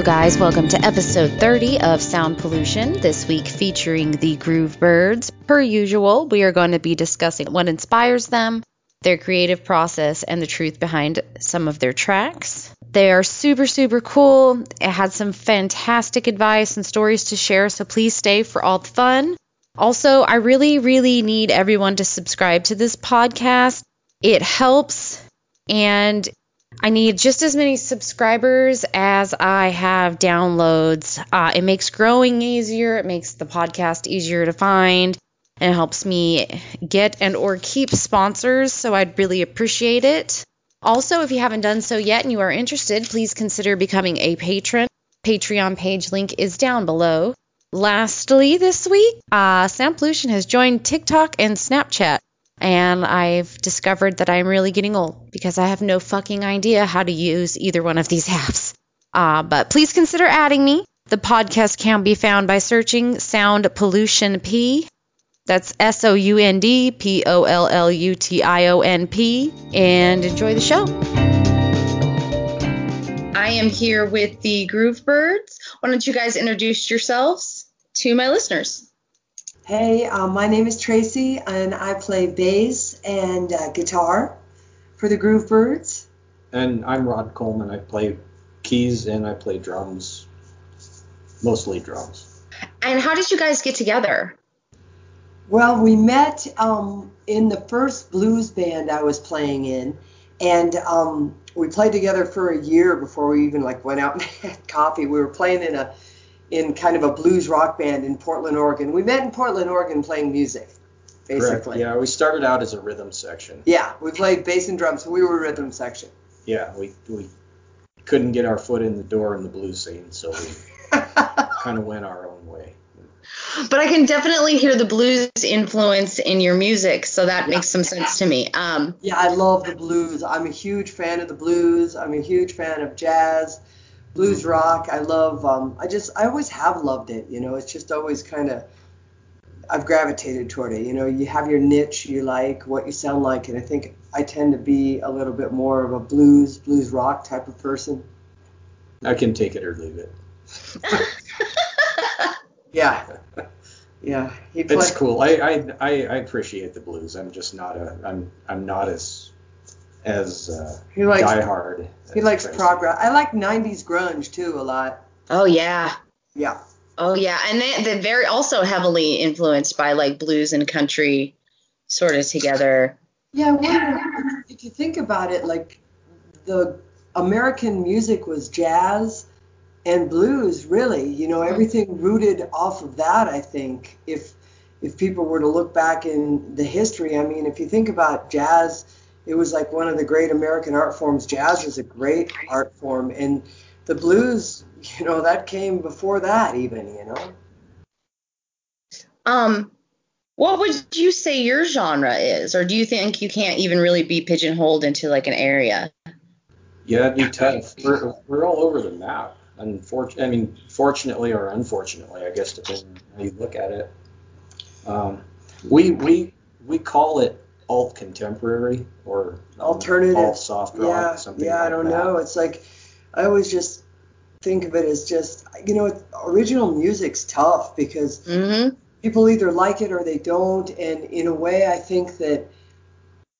Hello guys, welcome to episode 30 of Sound Pollution, this week featuring the Groove Birds. Per usual, we are going to be discussing what inspires them, their creative process, and the truth behind some of their tracks. They are super, super cool. It had some fantastic advice and stories to share, so please stay for all the fun. Also, I really, really need everyone to subscribe to this podcast. It helps, and I need just as many subscribers as I have downloads. It makes growing easier. It makes the podcast easier to find, and it helps me get and or keep sponsors, so I'd really appreciate it. Also, if you haven't done so yet and you are interested, please consider becoming a patron. Patreon page link is down below. Lastly, this week, Sound Pollution has joined TikTok and Snapchat. And I've discovered that I'm really getting old because I have no fucking idea how to use either one of these apps. But please consider adding me. The podcast can be found by searching Sound Pollution P. That's SoundPollution. And enjoy the show. I am here with the Groove Birds. Why don't you guys introduce yourselves to my listeners? Hey, my name is Tracy, and I play bass and guitar for the Groove Birds. And I'm Rod Coleman. I play keys and I play drums, mostly drums. And how did you guys get together? Well, we met in the first blues band I was playing in, and we played together for a year before we even went out and had coffee. We were playing in kind of a blues rock band in Portland, Oregon. We met in Portland, Oregon playing music, basically. Correct. Yeah, we started out as a rhythm section. Yeah, we played bass and drums, so we were a rhythm section. Yeah, we couldn't get our foot in the door in the blues scene, so we kind of went our own way. But I can definitely hear the blues influence in your music, so that makes some sense to me. Yeah, I love the blues. I'm a huge fan of the blues. I'm a huge fan of jazz. Blues rock, I love, I always have loved it, it's just always kind of, I've gravitated toward it, you have your niche, you like what you sound like, and I think I tend to be a little bit more of a blues rock type of person. I can take it or leave it. Yeah. It's cool. I appreciate the blues. I'm just not as diehard. He likes prog rock. I like 90s grunge too a lot. Oh yeah. Yeah. Oh yeah, and they're very also heavily influenced by blues and country, sort of together. Yeah, well, if you think about it, the American music was jazz and blues, really. Everything rooted off of that. I think if people were to look back in the history, I mean, if you think about jazz. It was one of the great American art forms. Jazz is a great art form. And the blues, that came before that even, What would you say your genre is? Or do you think you can't even really be pigeonholed into an area? Yeah, it'd be tough. We're all over the map. Fortunately or unfortunately, I guess, depending on how you look at it. We call it alt contemporary or alternative, alt soft rock, something like that. Yeah, I don't know. It's I always just think of it as just, original music's tough because people either like it or they don't. And in a way, I think that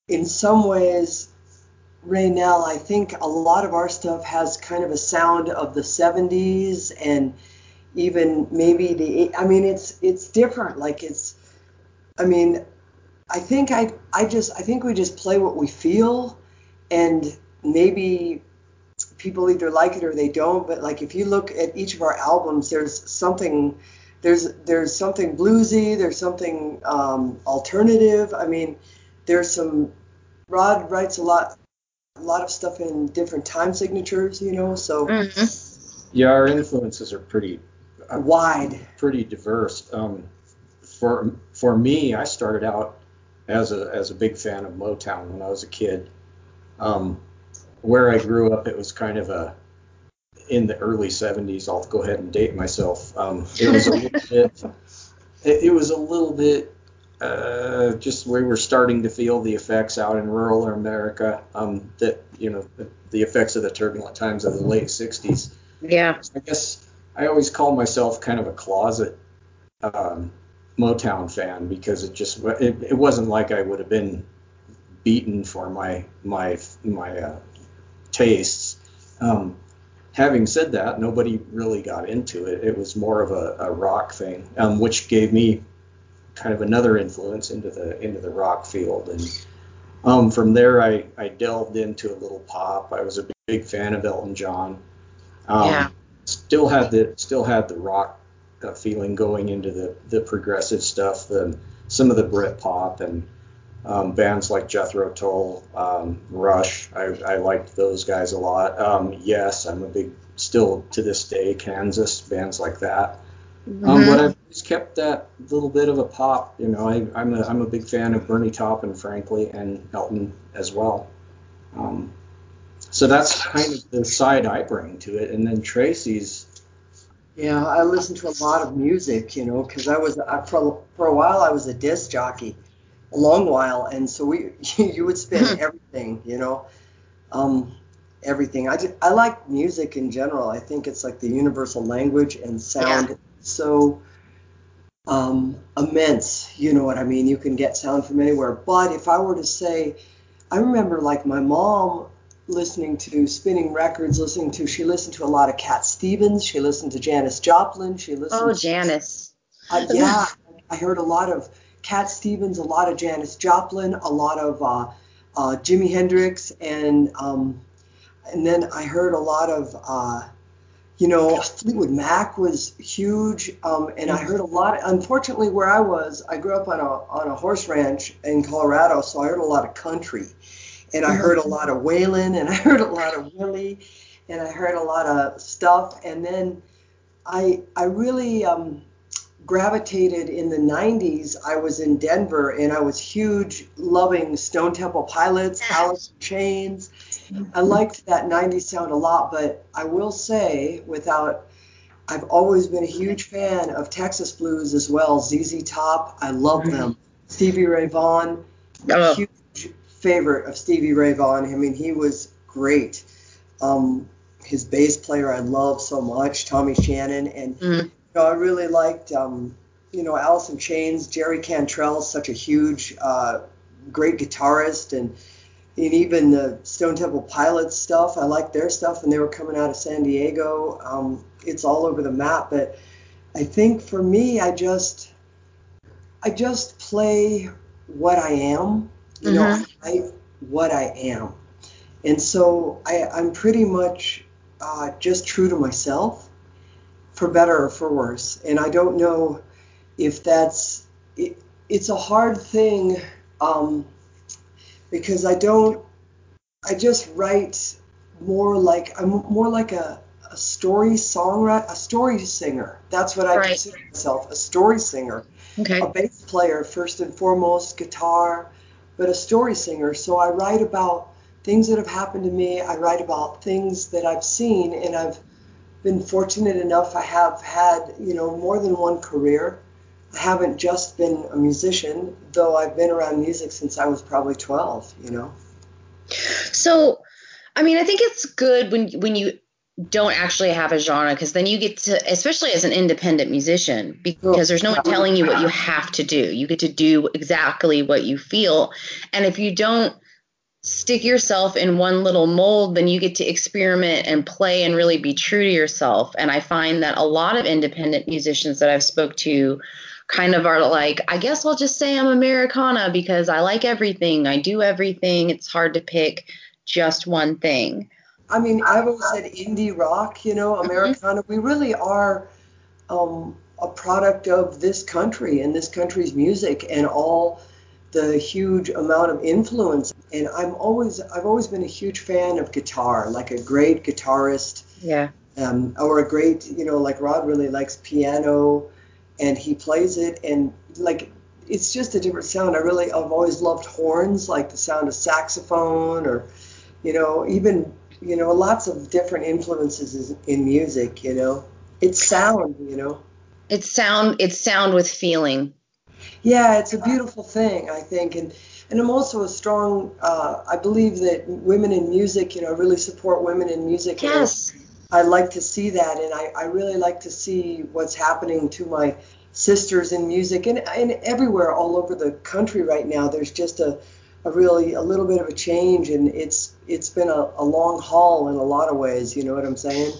in some ways, Raynell, I think a lot of our stuff has kind of a sound of the 70s and even maybe it's different. I think we just play what we feel, and maybe people either like it or they don't. But if you look at each of our albums, there's something bluesy, there's something alternative. There's some. Rod writes a lot of stuff in different time signatures, So. Mm-hmm. Yeah, our influences are pretty wide, pretty diverse. For me, I started out as a big fan of Motown when I was a kid. Where I grew up, it was kind of in the early 70s, I'll go ahead and date myself. It was a little bit just we were starting to feel the effects out in rural America, the effects of the turbulent times of the late 60s. Yeah. I guess I always call myself kind of a closet Motown fan, because it wasn't like I would have been beaten for my tastes. Having said that, nobody really got into it. It was more of a rock thing, which gave me kind of another influence into the rock field. And from there, I delved into a little pop. I was a big fan of Elton John. Yeah. Still had the rock feeling going into the progressive stuff, some of the Britpop and bands like Jethro Tull, Rush. I liked those guys a lot. Yes, I'm a big, still to this day, Kansas, bands like that. Mm-hmm. But I've just kept that little bit of a pop. You know, I'm a big fan of Bernie Taupin, frankly, and Elton as well. So that's kind of the side I bring to it. And then Tracy's. Yeah, I listen to a lot of music, you know, because for a while I was a disc jockey. A long while, and so you would spin everything, you know, everything. I like music in general. I think it's like the universal language, and sound is so immense. You know what I mean? You can get sound from anywhere. But if I were to say, I remember like my mom listening to spinning records, she listened to a lot of Cat Stevens. She listened to Janis Joplin. Janis. Yeah, I heard a lot of Cat Stevens, a lot of Janis Joplin, a lot of Jimi Hendrix, and then I heard a lot of, Fleetwood Mac was huge, and I heard a lot. Unfortunately, where I was, I grew up on a horse ranch in Colorado, so I heard a lot of country, and I heard a lot of Waylon, and I heard a lot of Willie, and I heard a lot of stuff, and then I really gravitated in the 90s. I was in Denver and I was loving Stone Temple Pilots, Alice in Chains. I liked that 90s sound a lot, but I will say I've always been a huge fan of Texas blues as well. ZZ Top, I love them. Stevie Ray Vaughan, huge favorite of Stevie Ray Vaughan. I mean, he was great. His bass player I love so much, Tommy Shannon, and you know, I really liked, Alice in Chains. Jerry Cantrell's such a huge, great guitarist, and even the Stone Temple Pilots stuff. I liked their stuff, and they were coming out of San Diego. It's all over the map, but I think for me, I just play what I am. You know, I like what I am, and so I'm pretty much just true to myself, for better or for worse. And I don't know if that's it. It's a hard thing because I just write more like a story songwriter, a story singer. That's what I consider myself, a story singer. Okay. A bass player first and foremost, guitar, but a story singer. So I write about things that have happened to me. I write about things that I've seen, and I've been fortunate enough. I have had, more than one career. I haven't just been a musician, though I've been around music since I was probably 12, So, I mean, I think it's good when you don't actually have a genre, because then you get to, especially as an independent musician, because there's no one telling you what you have to do. You get to do exactly what you feel. And if you don't stick yourself in one little mold, then you get to experiment and play and really be true to yourself. And I find that a lot of independent musicians that I've spoke to kind of are like, I guess I'll just say I'm Americana because I like everything. I do everything. It's hard to pick just one thing. I mean, I've always said indie rock, Americana. We really are a product of this country and this country's music and all the huge amount of influence. And I've always been a huge fan of guitar, like a great guitarist. Yeah. Or a great, like Rod really likes piano and he plays it, and like it's just a different sound. I've always loved horns, like the sound of saxophone or, even, lots of different influences in music, It's sound, It's sound with feeling. Yeah, it's a beautiful thing, I think. And I'm also a strong, I believe that women in music, I really support women in music. Yes. I like to see that, and I really like to see what's happening to my sisters in music and everywhere all over the country right now. There's just a little bit of a change, and it's been a long haul in a lot of ways, you know what I'm saying?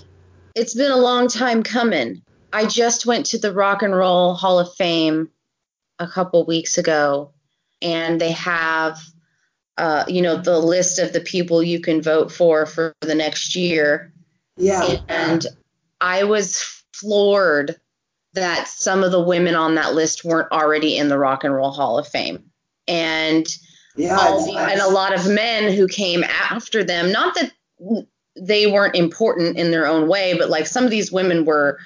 It's been a long time coming. I just went to the Rock and Roll Hall of Fame a couple weeks ago, and they have, the list of the people you can vote for the next year. Yeah. And I was floored that some of the women on that list weren't already in the Rock and Roll Hall of Fame. And yeah, and a lot of men who came after them, not that they weren't important in their own way, but like some of these women were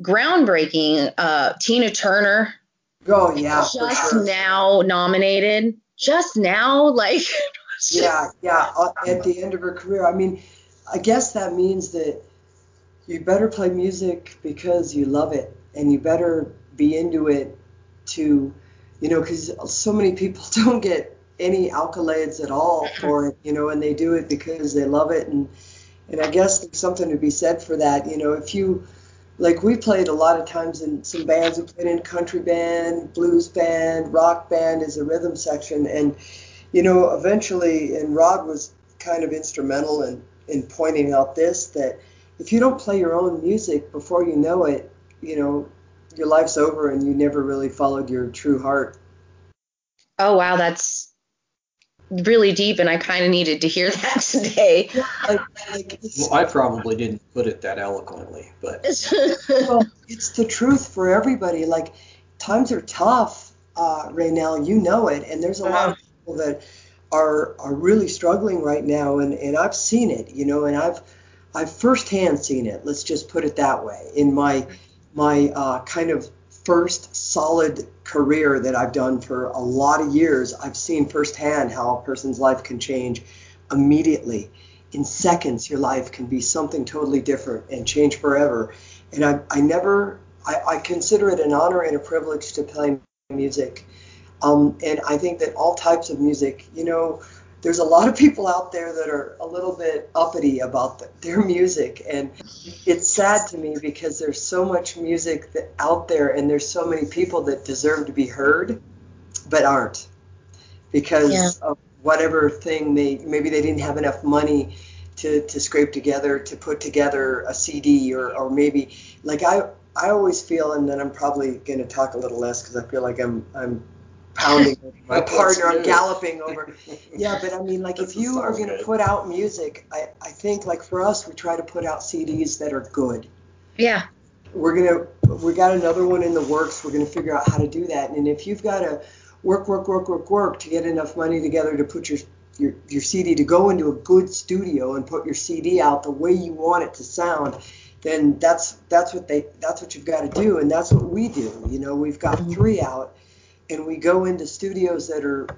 groundbreaking. Tina Turner. Oh, yeah. Just for sure. Now nominated. Just now. Like. Yeah. At the end of her career. I mean, I guess that means that you better play music because you love it, and you better be into it to, because so many people don't get any accolades at all for it, and they do it because they love it. And I guess there's something to be said for that. If you, like, we played a lot of times in some bands. We played in country band, blues band, rock band as a rhythm section. And, eventually, and Rod was kind of instrumental in pointing out this, that if you don't play your own music, before you know it, your life's over and you never really followed your true heart. Oh, wow. That's really deep, and I kind of needed to hear that today. Well, I probably didn't put it that eloquently, but it's the truth for everybody. Like, times are tough, Raynell, it, and there's a lot of people that are really struggling right now, and I've seen it, and I've firsthand seen it. Let's just put it that way. In my kind of first solid career that I've done for a lot of years, I've seen firsthand how a person's life can change immediately. In seconds, your life can be something totally different and change forever. And I consider it an honor and a privilege to play music. And I think that all types of music, there's a lot of people out there that are a little bit uppity about their music. And it's sad to me because there's so much music out there, and there's so many people that deserve to be heard but aren't, because of whatever thing maybe they didn't have enough money to scrape together, to put together a CD or maybe, like, I always feel, and then I'm probably going to talk a little less because I feel like I'm pounding my partner, I'm galloping over. Yeah, but I mean, like, if you are going to put out music, I think, like, for us, we try to put out CDs that are good. Yeah. We got another one in the works. We're going to figure out how to do that. And if you've got to work to get enough money together to put your CD, to go into a good studio and put your CD out the way you want it to sound, then that's what you've got to do. And that's what we do. We've got three out. And we go into studios that are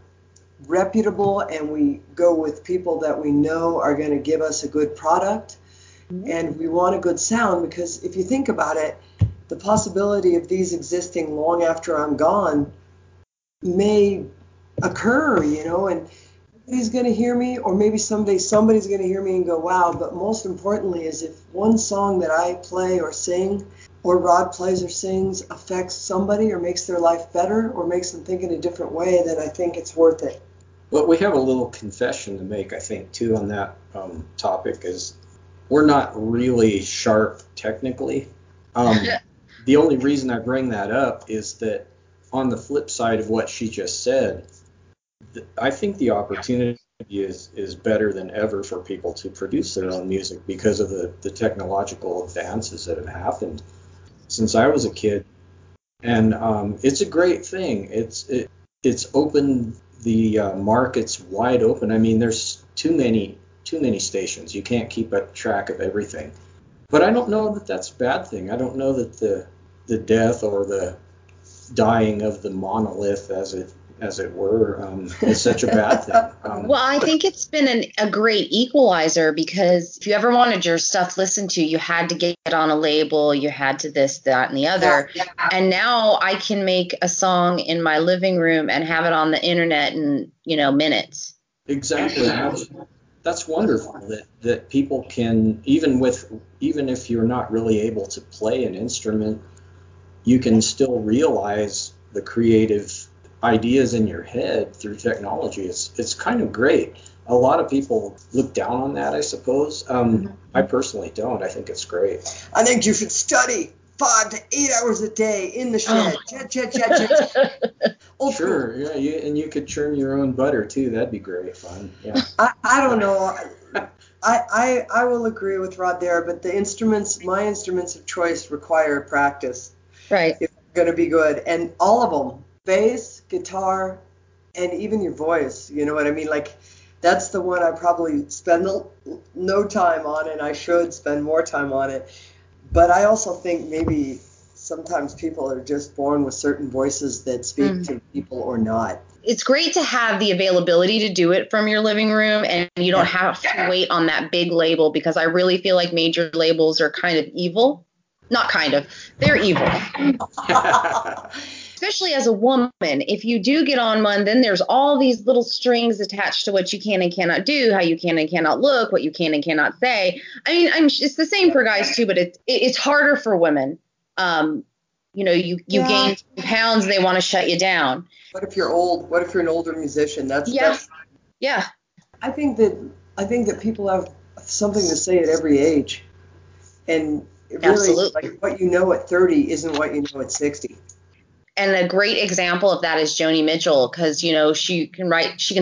reputable, and we go with people that we know are going to give us a good product. Mm-hmm. And we want a good sound, because if you think about it, the possibility of these existing long after I'm gone may occur, and nobody's going to hear me, or maybe someday somebody's going to hear me and go, wow. But most importantly is if one song that I play or sing, or Rod plays or sings, affects somebody or makes their life better or makes them think in a different way, then I think it's worth it. Well, we have a little confession to make, I think, too, on that topic, is we're not really sharp technically. The only reason I bring that up is that on the flip side of what she just said, I think the opportunity is better than ever for people to produce their own music because of the technological advances that have happened since I was a kid, and it's a great thing. It's opened the markets wide open. I mean, there's too many stations. You can't keep a track of everything, but I don't know that that's a bad thing. I don't know that the death or the dying of the monolith, as it were, is such a bad thing. Well, I think it's been a great equalizer, because if you ever wanted your stuff listened to, you had to get on a label, you had to this, that, and the other. Yeah. And now I can make a song in my living room and have it on the internet in, minutes. Exactly. that's wonderful that people can, even if you're not really able to play an instrument, you can still realize the creative ideas in your head through technology. It's kind of great. A lot of people look down on that, I suppose. I personally don't. I think it's great. I think you should study 5 to 8 hours a day in the shed. Sure, yeah, you could churn your own butter too. That'd be great fun. Yeah. I don't know. I will agree with Rod there, but my instruments of choice require practice. Right. If they're going to be good, and all of them, bass, guitar, and even your voice. You know what I mean? Like, that's the one I probably spend no time on, and I should spend more time on it. But I also think maybe sometimes people are just born with certain voices that speak to people or not. It's great to have the availability to do it from your living room, and you don't have to wait on that big label, because I really feel like major labels are kind of evil. Not kind of. They're evil. Especially as a woman, if you do get on one, then there's all these little strings attached to what you can and cannot do, how you can and cannot look, what you can and cannot say. I mean, it's the same for guys too, but it's harder for women. You gain 2 pounds, they want to shut you down. What if you're old? What if you're an older musician? That's I think that people have something to say at every age, and it really, absolutely, like what you know at 30 isn't what you know at 60. And a great example of that is Joni Mitchell, because, you know, she can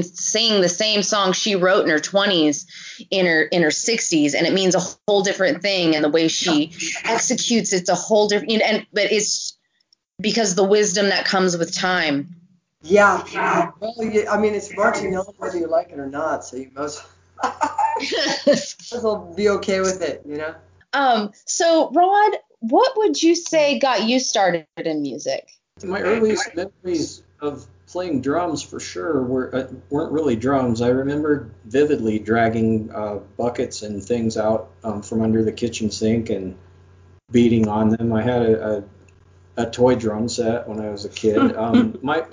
sing the same song she wrote in her 20s in her 60s, and it means a whole different thing, and the way she executes it's a whole different, but it's because the wisdom that comes with time. Yeah. Well, I mean, it's marching on whether you like it or not, so you might as well be okay with it, you know? So, Rod, what would you say got you started in music? My earliest memories of playing drums, for sure, weren't really drums. I remember vividly dragging buckets and things out from under the kitchen sink and beating on them. I had a toy drum set when I was a kid. My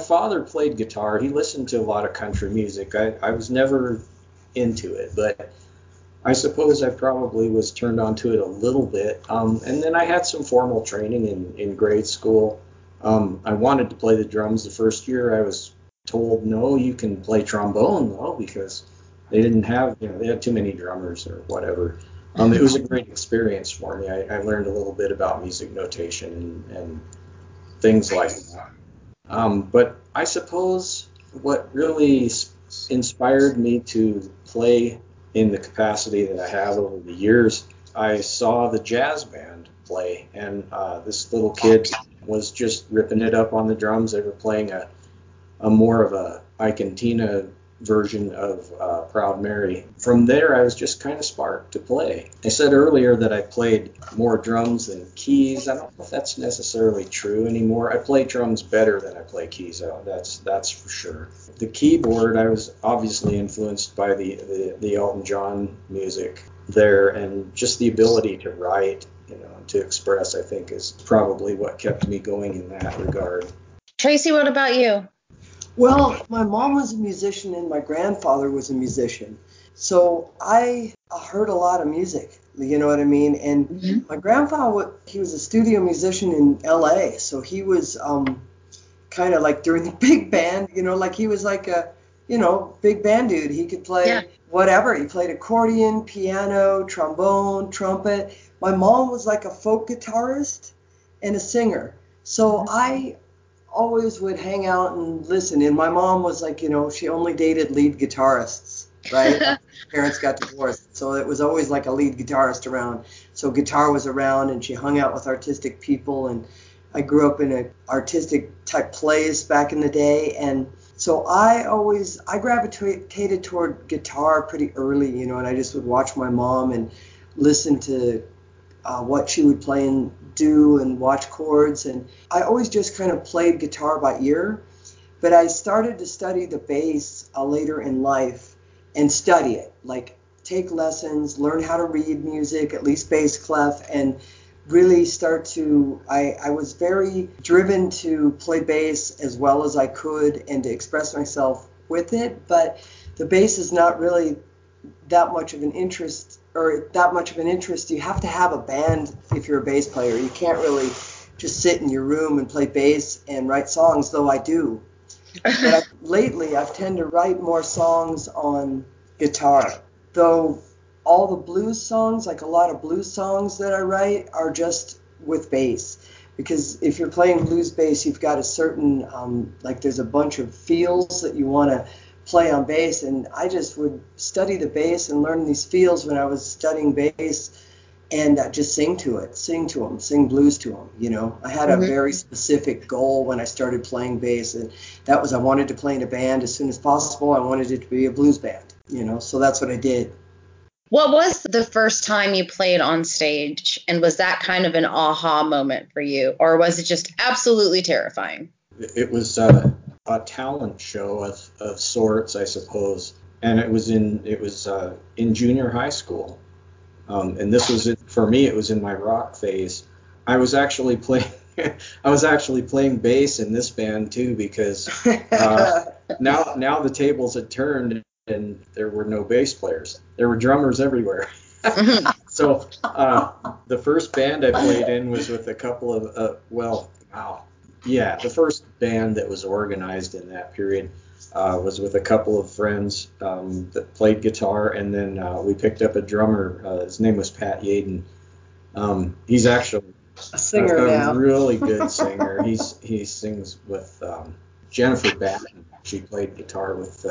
father played guitar. He listened to a lot of country music. I was never into it, but I suppose I probably was turned onto it a little bit. And then I had some formal training in grade school. I wanted to play the drums the first year. I was told, no, you can play trombone, though, because they didn't have, they had too many drummers or whatever. It was a great experience for me. I learned a little bit about music notation and things like that. But I suppose what really inspired me to play in the capacity that I have over the years, I saw the jazz band play, and this little kid was just ripping it up on the drums. They were playing a more of a Ike and Tina version of Proud Mary. From there, I was just kind of sparked to play. I said earlier that I played more drums than keys. I don't know if that's necessarily true anymore. I play drums better than I play keys. That's for sure. The keyboard, I was obviously influenced by the Elton John music there, and just the ability to write, to express, I think, is probably what kept me going in that regard. Tracy, what about you? Well, my mom was a musician and my grandfather was a musician, so I heard a lot of music, you know what I mean? And my grandfather, he was a studio musician in L.A., so he was kind of like during the big band, like he was like a, big band dude. He could play whatever. He played accordion, piano, trombone, trumpet. My mom was like a folk guitarist and a singer, so I always would hang out and listen. And my mom was like, she only dated lead guitarists, right? Parents got divorced, so it was always like a lead guitarist around. So guitar was around, and she hung out with artistic people. And I grew up in a artistic type place back in the day, and so I gravitated toward guitar pretty early, and I just would watch my mom and listen to what she would play and do and watch chords, and I always just kind of played guitar by ear. But I started to study the bass later in life and study it, like take lessons, learn how to read music, at least bass clef, and really start to, I was very driven to play bass as well as I could and to express myself with it, but the bass is not really that much of an interest, or that much of an interest. You have to have a band if you're a bass player. You can't really just sit in your room and play bass and write songs, though I do. But lately, I've tended to write more songs on guitar, though all the blues songs, like a lot of blues songs that I write, are just with bass. Because if you're playing blues bass, you've got a certain, like there's a bunch of feels that you want to play on bass. And I just would study the bass and learn these feels when I was studying bass, and just sing blues to them, you know. I had a very specific goal when I started playing bass, and that was I wanted to play in a band as soon as possible. I wanted it to be a blues band, you know, so that's what I did. What was the first time you played on stage, and was that kind of an aha moment for you, or was it just absolutely terrifying? It was a talent show of sorts, I suppose, and it was in junior high school. And this was, for me, it was in my rock phase. I was actually playing bass in this band too, because now the tables had turned and there were no bass players. There were drummers everywhere. So the first band I played in was with a couple of, the first band that was organized in that period was with a couple of friends that played guitar, and then we picked up a drummer. His name was Pat Yaden. He's actually a singer now. A really good singer. He sings with Jennifer Batten. She played guitar with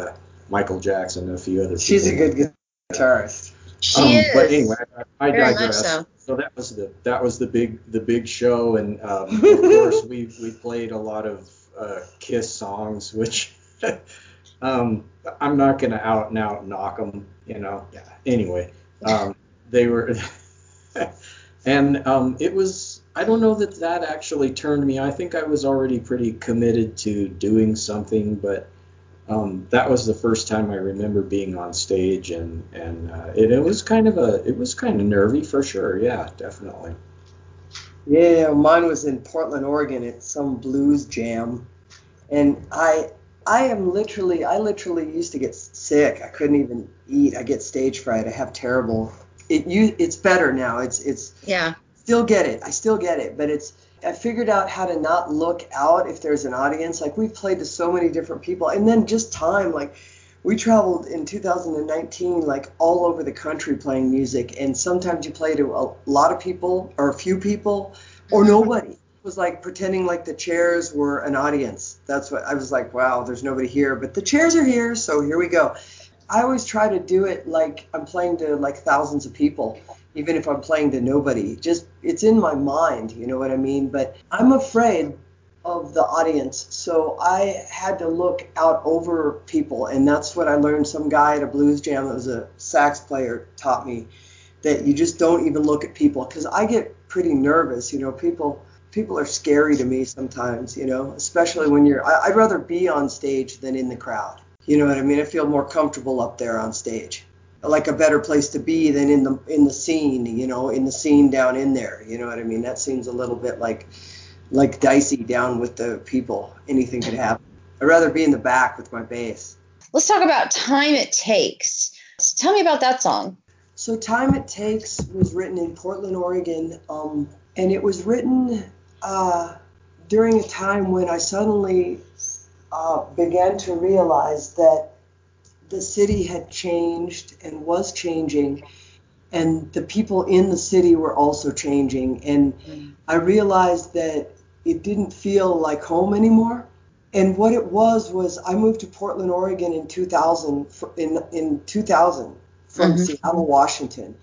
Michael Jackson and a few other people. She's a good guitarist. She is. But anyway, I digress. So that was the big show, and of course we played a lot of Kiss songs, which. I'm not gonna out and out knock them, you know. Yeah. Anyway, they were, and it was. I don't know that actually turned me. I think I was already pretty committed to doing something, but that was the first time I remember being on stage, and it was kind of nervy for sure. Yeah, definitely. Yeah, mine was in Portland, Oregon, at some blues jam, and I literally used to get sick. I couldn't even eat. I get stage fright. I have terrible. It's better now. It's. Yeah. Still get it. I still get it, but it's. I figured out how to not look out if there's an audience. Like, we've played to so many different people, and then just time. Like, we traveled in 2019, like all over the country playing music, and sometimes you play to a lot of people or a few people or nobody. Was like pretending like the chairs were an audience. That's what I was like, wow, there's nobody here, but the chairs are here, so here we go. I always try to do it like I'm playing to like thousands of people, even if I'm playing to nobody. Just, it's in my mind, you know what I mean? But I'm afraid of the audience, so I had to look out over people, and that's what I learned. Some guy at a blues jam that was a sax player taught me, that you just don't even look at people, because I get pretty nervous, you know, People are scary to me sometimes, you know, especially when I'd rather be on stage than in the crowd. You know what I mean? I feel more comfortable up there on stage, like a better place to be than in the scene, you know, in the scene down in there. You know what I mean? That seems a little bit like dicey down with the people. Anything could happen. I'd rather be in the back with my bass. Let's talk about Time It Takes. So tell me about that song. So Time It Takes was written in Portland, Oregon, and it was written... during a time when I suddenly began to realize that the city had changed and was changing, and the people in the city were also changing, and I realized that it didn't feel like home anymore. And what it was I moved to Portland, Oregon in 2000 from Seattle, Washington.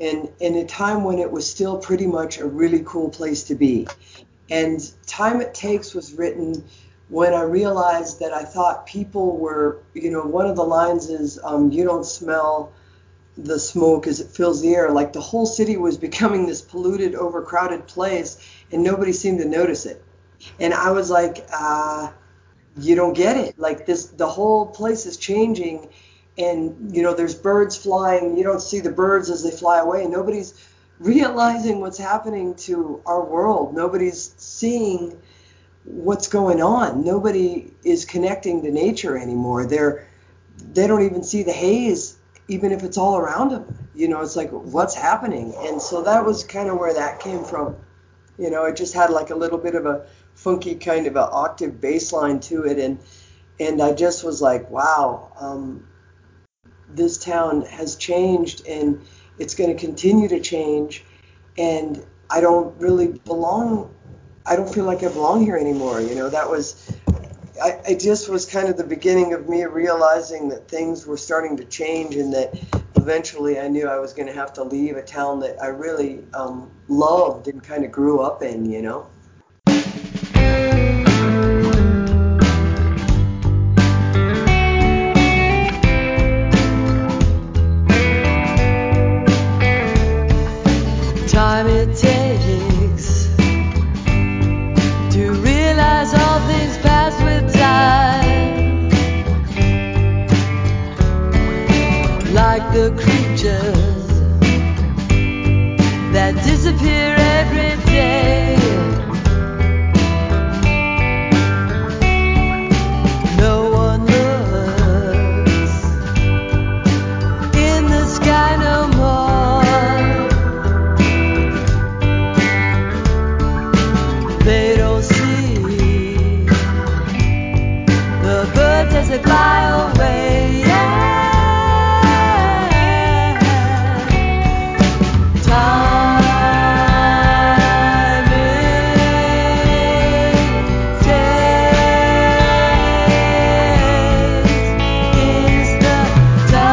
And in a time when it was still pretty much a really cool place to be. And Time It Takes was written when I realized that I thought people were, you know, one of the lines is, you don't smell the smoke as it fills the air. Like, the whole city was becoming this polluted, overcrowded place, and nobody seemed to notice it. And I was like, you don't get it. Like, the whole place is changing. And, you know, there's birds flying. You don't see the birds as they fly away. Nobody's realizing what's happening to our world. Nobody's seeing what's going on. Nobody is connecting to nature anymore. They're they don't even see the haze, even if it's all around them. You know, it's like, what's happening? And so that was kind of where that came from. You know, it just had like a little bit of a funky kind of an octave bass line to it. And I just was like, wow, this town has changed and it's going to continue to change. And I don't really belong. I don't feel like I belong here anymore. You know, that was, I just was kind of the beginning of me realizing that things were starting to change and that eventually I knew I was going to have to leave a town that I really loved and kind of grew up in, you know. Time it takes to realize all things pass with time, like the creatures that disappear every day. No one looks in the sky no more. As they fly away, yeah. Time it takes is the time it takes is the time.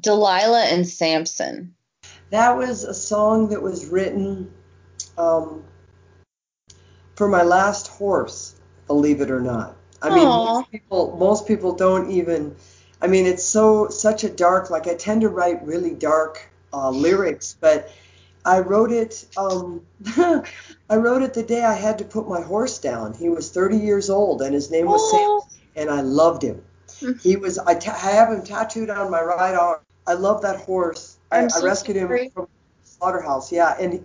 Delilah and Samson. That was a song that was written for my last horse, believe it or not. I mean, most people don't even, I mean, it's such a dark, like I tend to write really dark lyrics, but I wrote it, the day I had to put my horse down. He was 30 years old and his name was Sam, and I loved him. He was, I have him tattooed on my right arm. I love that horse. I rescued him from the slaughterhouse. Yeah. And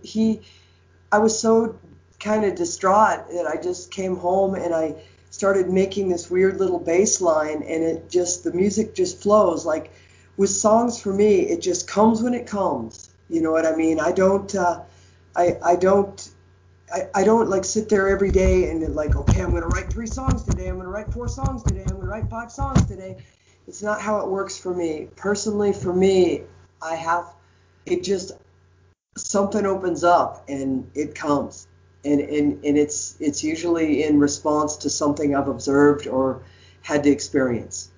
I was so kind of distraught that I just came home and I started making this weird little bass line, and the music just flows. Like with songs for me, it just comes when it comes. You know what I mean? I don't like sit there every day and like, okay, I'm going to write 3 songs today. I'm going to write 4 songs today. I'm going to write 5 songs today. It's not how it works for me. Personally, for me, something opens up and it comes. And it's usually in response to something I've observed or had to experience.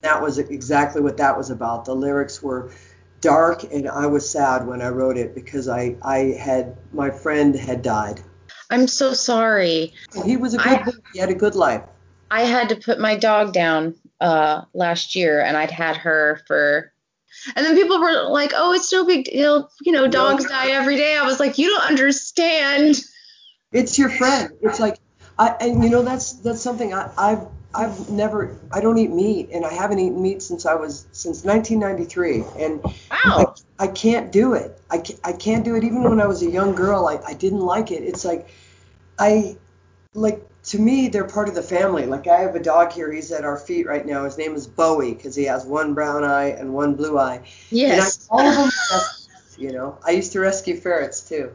That was exactly what that was about. The lyrics were dark, and I was sad when I wrote it because my friend had died. I'm so sorry. He was a good boy. He had a good life. I had to put my dog down last year, and I'd had her for. And then people were like, "Oh, it's no big deal. You know, dogs die every day." I was like, "You don't understand. It's your friend." It's like, that's something I don't eat meat, and I haven't eaten meat since 1993, and wow. I can't do it. I can't do it. Even when I was a young girl, I didn't like it. It's like, to me, they're part of the family. Like I have a dog here. He's at our feet right now. His name is Bowie because he has one brown eye and one blue eye. Yes. And all of them, you know, I used to rescue ferrets too.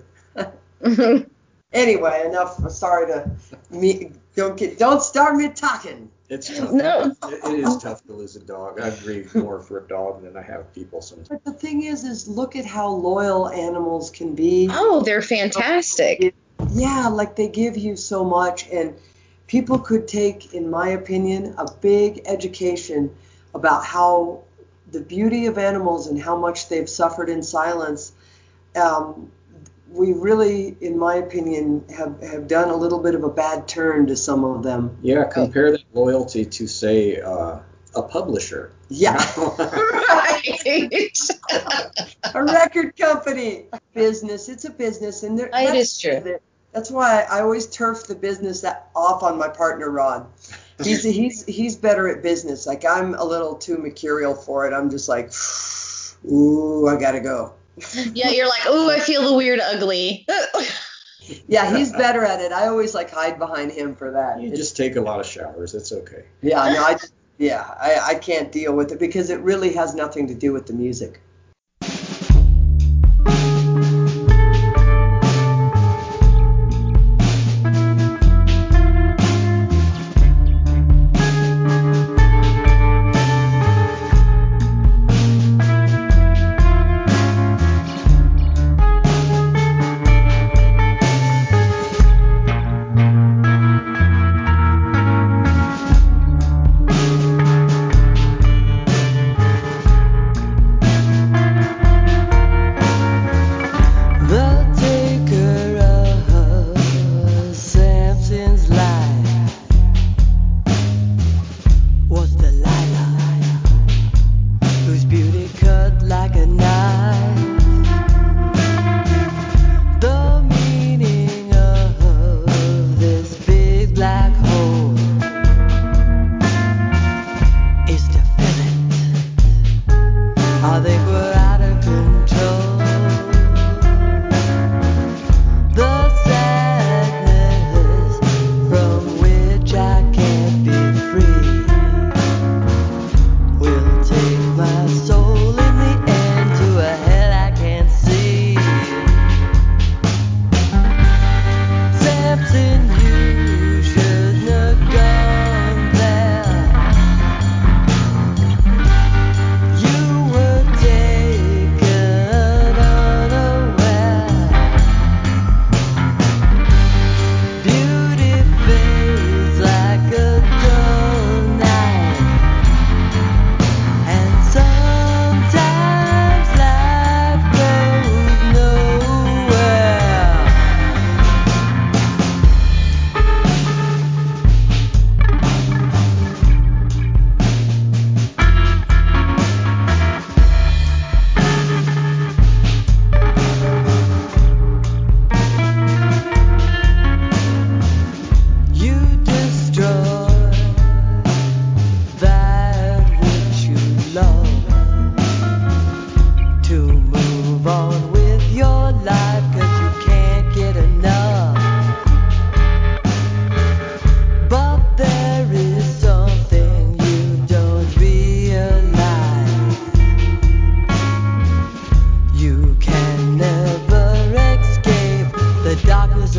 Anyway, enough. Sorry to me. Don't start me talking. It's tough. No. It is tough to lose a dog. I grieve more for a dog than I have people sometimes. But the thing is look at how loyal animals can be. Oh, they're fantastic. Yeah, like they give you so much, and people could take, in my opinion, a big education about how the beauty of animals and how much they've suffered in silence. We really, in my opinion, have done a little bit of a bad turn to some of them. Yeah, compare that loyalty to, say, a publisher. Yeah. Right. A record company. Business. It's a business. And it is true. That's why I always turf the business off on my partner, Rod. He's better at business. Like, I'm a little too mercurial for it. I'm just like, ooh, I got to go. Yeah, you're like, ooh, I feel the weird ugly. Yeah, he's better at it. I always like hide behind him for that. You just take a lot of showers. It's okay. Yeah, no, I can't deal with it because it really has nothing to do with the music.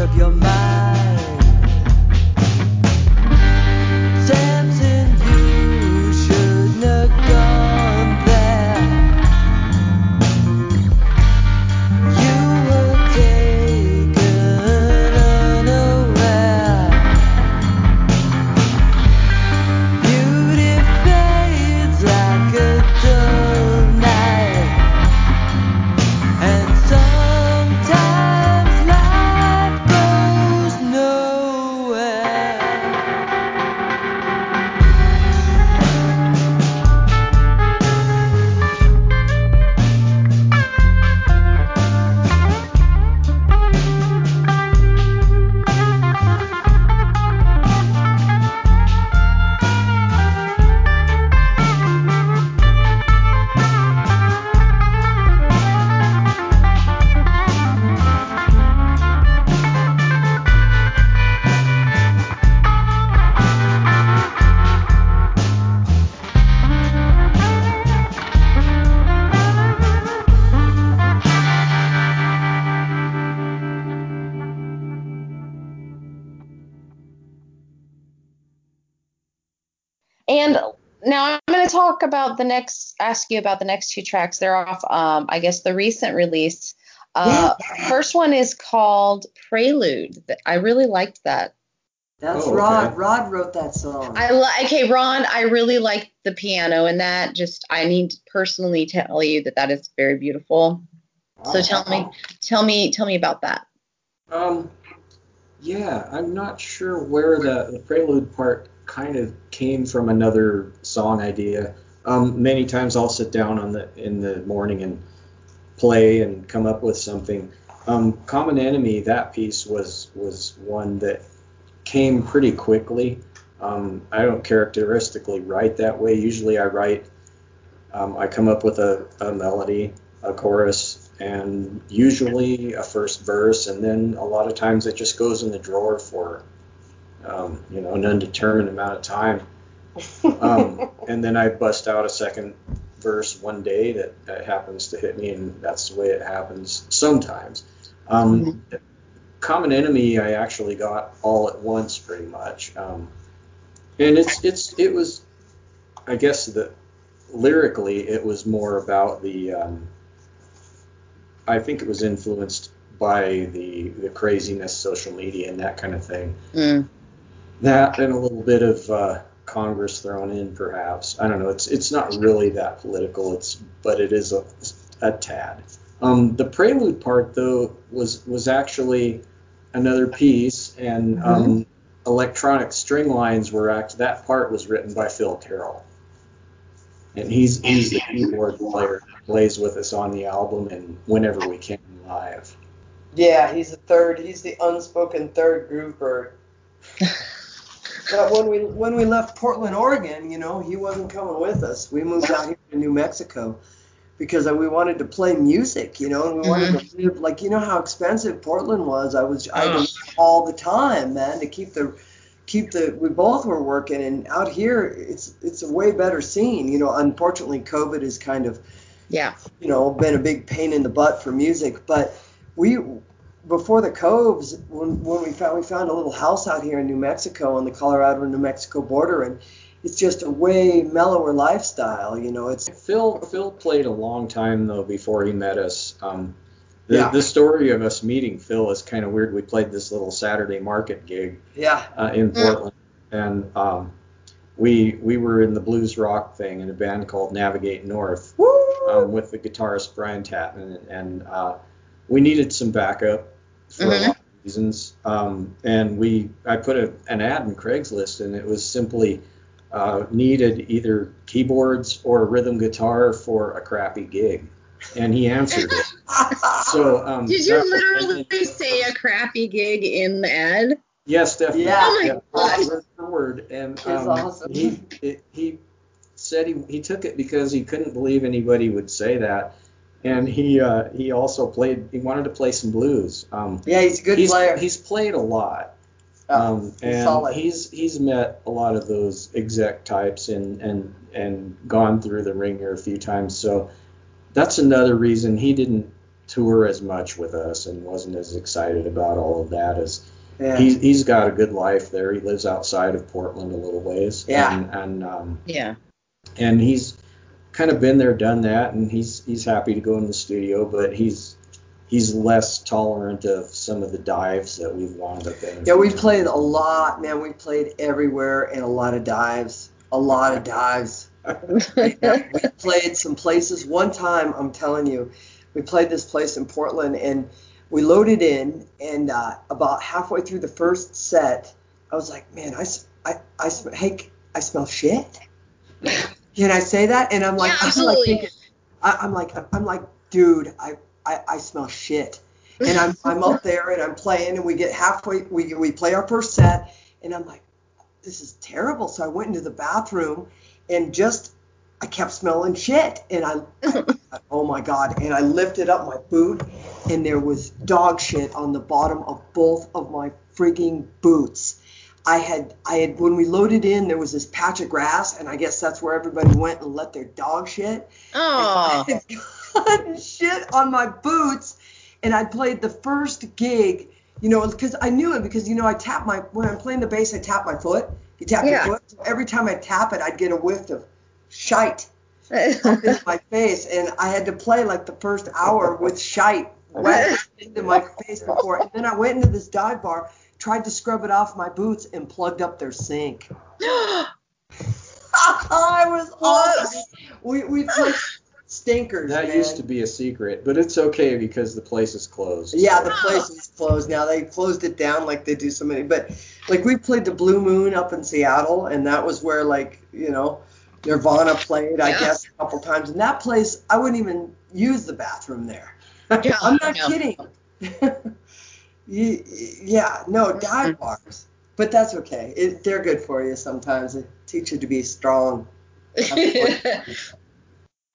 up your mind. Samson, you shouldn't have gone there. You were taken unaware. Beauty fades like a dull night. And sometimes life goes nowhere. And now I'm going to ask you about the next two tracks. They're off, I guess, the recent release. First one is called Prelude. I really liked that. That's Rod. Okay. Rod wrote that song. Ron, I really liked the piano in that. I need to personally tell you that is very beautiful. So tell me about that. Yeah, I'm not sure where the Prelude part kind of came from another song idea. Many times I'll sit down in the morning and play and come up with something. Common Enemy, that piece was one that came pretty quickly. I don't characteristically write that way. Usually I write, I come up with a melody, a chorus, and usually a first verse, and then a lot of times it just goes in the drawer for an undetermined amount of time. And then I bust out a second verse one day that happens to hit me, and that's the way it happens sometimes. Common Enemy I actually got all at once pretty much. And it was, I guess, that lyrically it was more about the, I think it was influenced by the craziness, social media and that kind of thing. That and a little bit of Congress thrown in, perhaps. I don't know. It's not really that political. But it is a tad. The Prelude part, though, was actually another piece, and electronic string lines were that part was written by Phil Carroll, and he's the keyboard player that plays with us on the album and whenever we can live. Yeah, he's the unspoken third Groove Bird. But when we left Portland, Oregon, he wasn't coming with us. We moved out here to New Mexico because we wanted to play music, and we wanted to live, like, how expensive Portland was. I all the time, man, to keep the we both were working, and out here it's a way better scene. Unfortunately, COVID is kind of been a big pain in the butt for music, but before the Coves, when we found a little house out here in New Mexico on the Colorado and New Mexico border, and it's just a way mellower lifestyle, It's Phil played a long time though before he met us. The story of us meeting Phil is kind of weird. We played this little Saturday market gig in Portland, and we were in the blues rock thing in a band called Navigate North with the guitarist Brian Tatman, and we needed some backup for a lot of reasons, and I put an ad in Craigslist, and it was simply needed either keyboards or a rhythm guitar for a crappy gig, and he answered it. So did you literally say a crappy gig in the ad? Yes, definitely. Yeah. Oh my God. And awesome. He said he took it because he couldn't believe anybody would say that. And he also played. He wanted to play some blues. He's a good player. He's played a lot, and solid. He's met a lot of those exec types and gone through the ringer a few times. So that's another reason he didn't tour as much with us and wasn't as excited about all of that as he's got a good life there. He lives outside of Portland a little ways. Yeah. And he's kind of been there, done that, and he's happy to go in the studio, but he's less tolerant of some of the dives that we've wound up in. Yeah, we've played a lot, man. We've played everywhere and a lot of dives. Yeah, we played some places. One time, I'm telling you, we played this place in Portland, and we loaded in, and about halfway through the first set, I was like, man, I smell shit. Can I say that? And I'm like, yeah, I'm like, dude, I smell shit. And I'm up there and I'm playing, and we get halfway, we play our first set, and I'm like, this is terrible. So I went into the bathroom and I kept smelling shit, and I oh my God. And I lifted up my boot, and there was dog shit on the bottom of both of my freaking boots. I had when we loaded in, there was this patch of grass, and I guess that's where everybody went and let their dog shit. Oh. And I had got shit on my boots, and I played the first gig, you know, because I knew it, because, you know, when I'm playing the bass, I tap my foot. You tap your foot. So every time I tap it, I'd get a whiff of shite in my face, and I had to play like the first hour with shite wet into my face before. And then I went into this dive bar, tried to scrub it off my boots, and plugged up their sink. I was awesome. We played stinkers. That used to be a secret, but it's okay because the place is closed. Yeah, so. The place is closed now. They closed it down like they do so many. But like we played the Blue Moon up in Seattle, and that was where, like, you know, Nirvana played, I guess, a couple times. And that place, I wouldn't even use the bathroom there. Yeah, I'm not kidding. Dive bars. But that's okay. They're good for you sometimes. They teach you to be strong.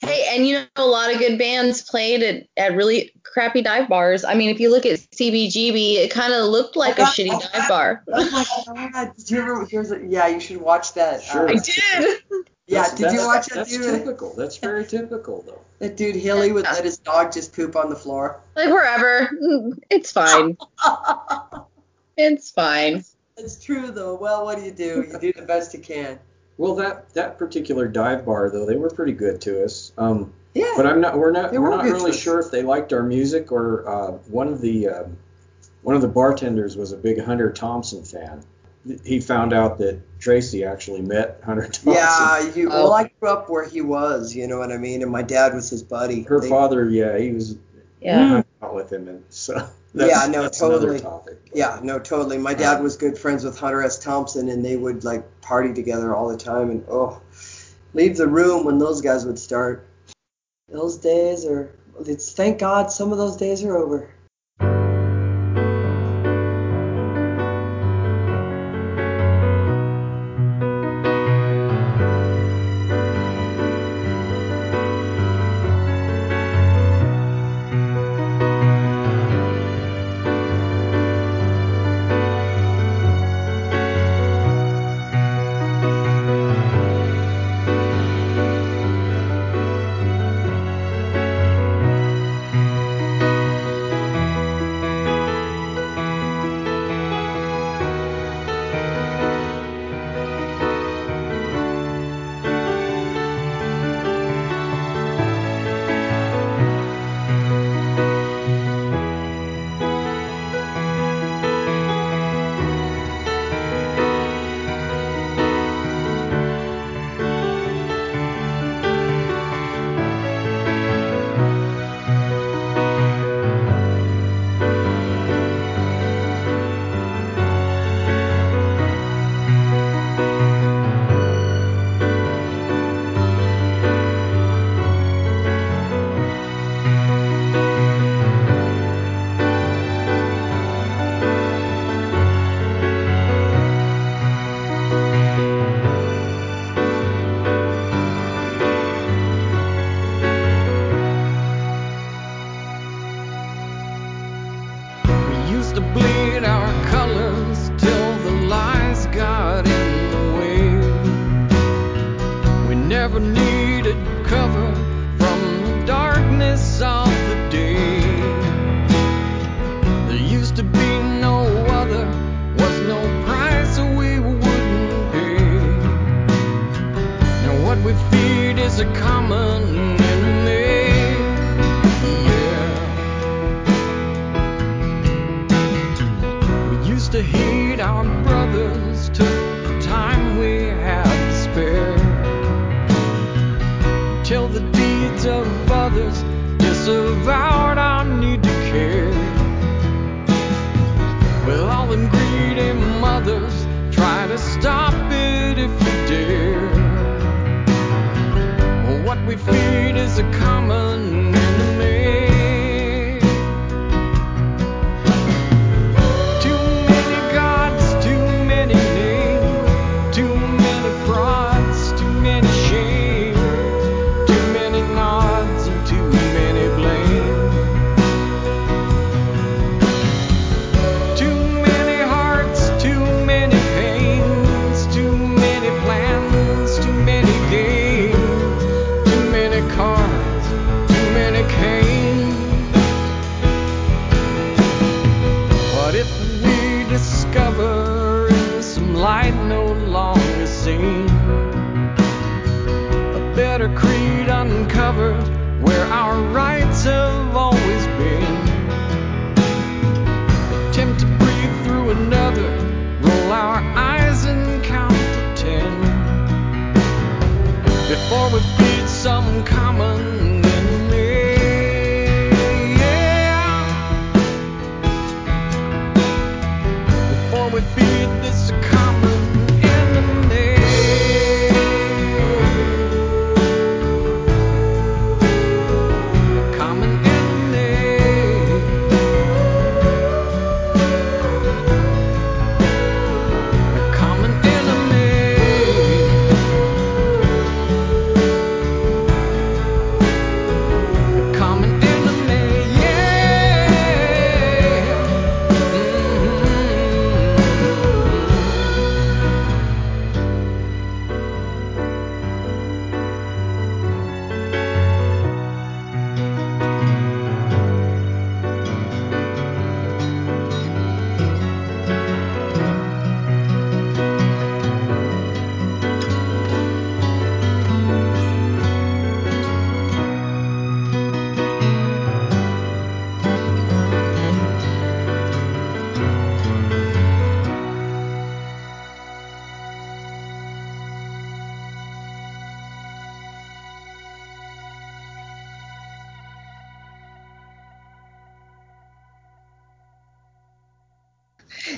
Hey, and you know, a lot of good bands played at really crappy dive bars. I mean, if you look at CBGB, it kind of looked like a shitty dive bar. Oh my God! Did you ever? You should watch that. Sure. I did. Yeah, did you watch that? That's typical. That's very typical, though. That dude Hilly would let his dog just poop on the floor. Like wherever, it's fine. It's fine. It's true, though. Well, what do you do? You do the best you can. Well, that particular dive bar, though, they were pretty good to us. But we're not really sure if they liked our music, or one of the bartenders was a big Hunter Thompson fan. He found out that Tracy actually met Hunter Thompson. Yeah, I grew up where he was, you know what I mean? And my dad was his buddy. Her father, he was out with him, and so that's totally. Topic, totally. My dad was good friends with Hunter S. Thompson, and they would like party together all the time. And leave the room when those guys would start. Those days thank God some of those days are over.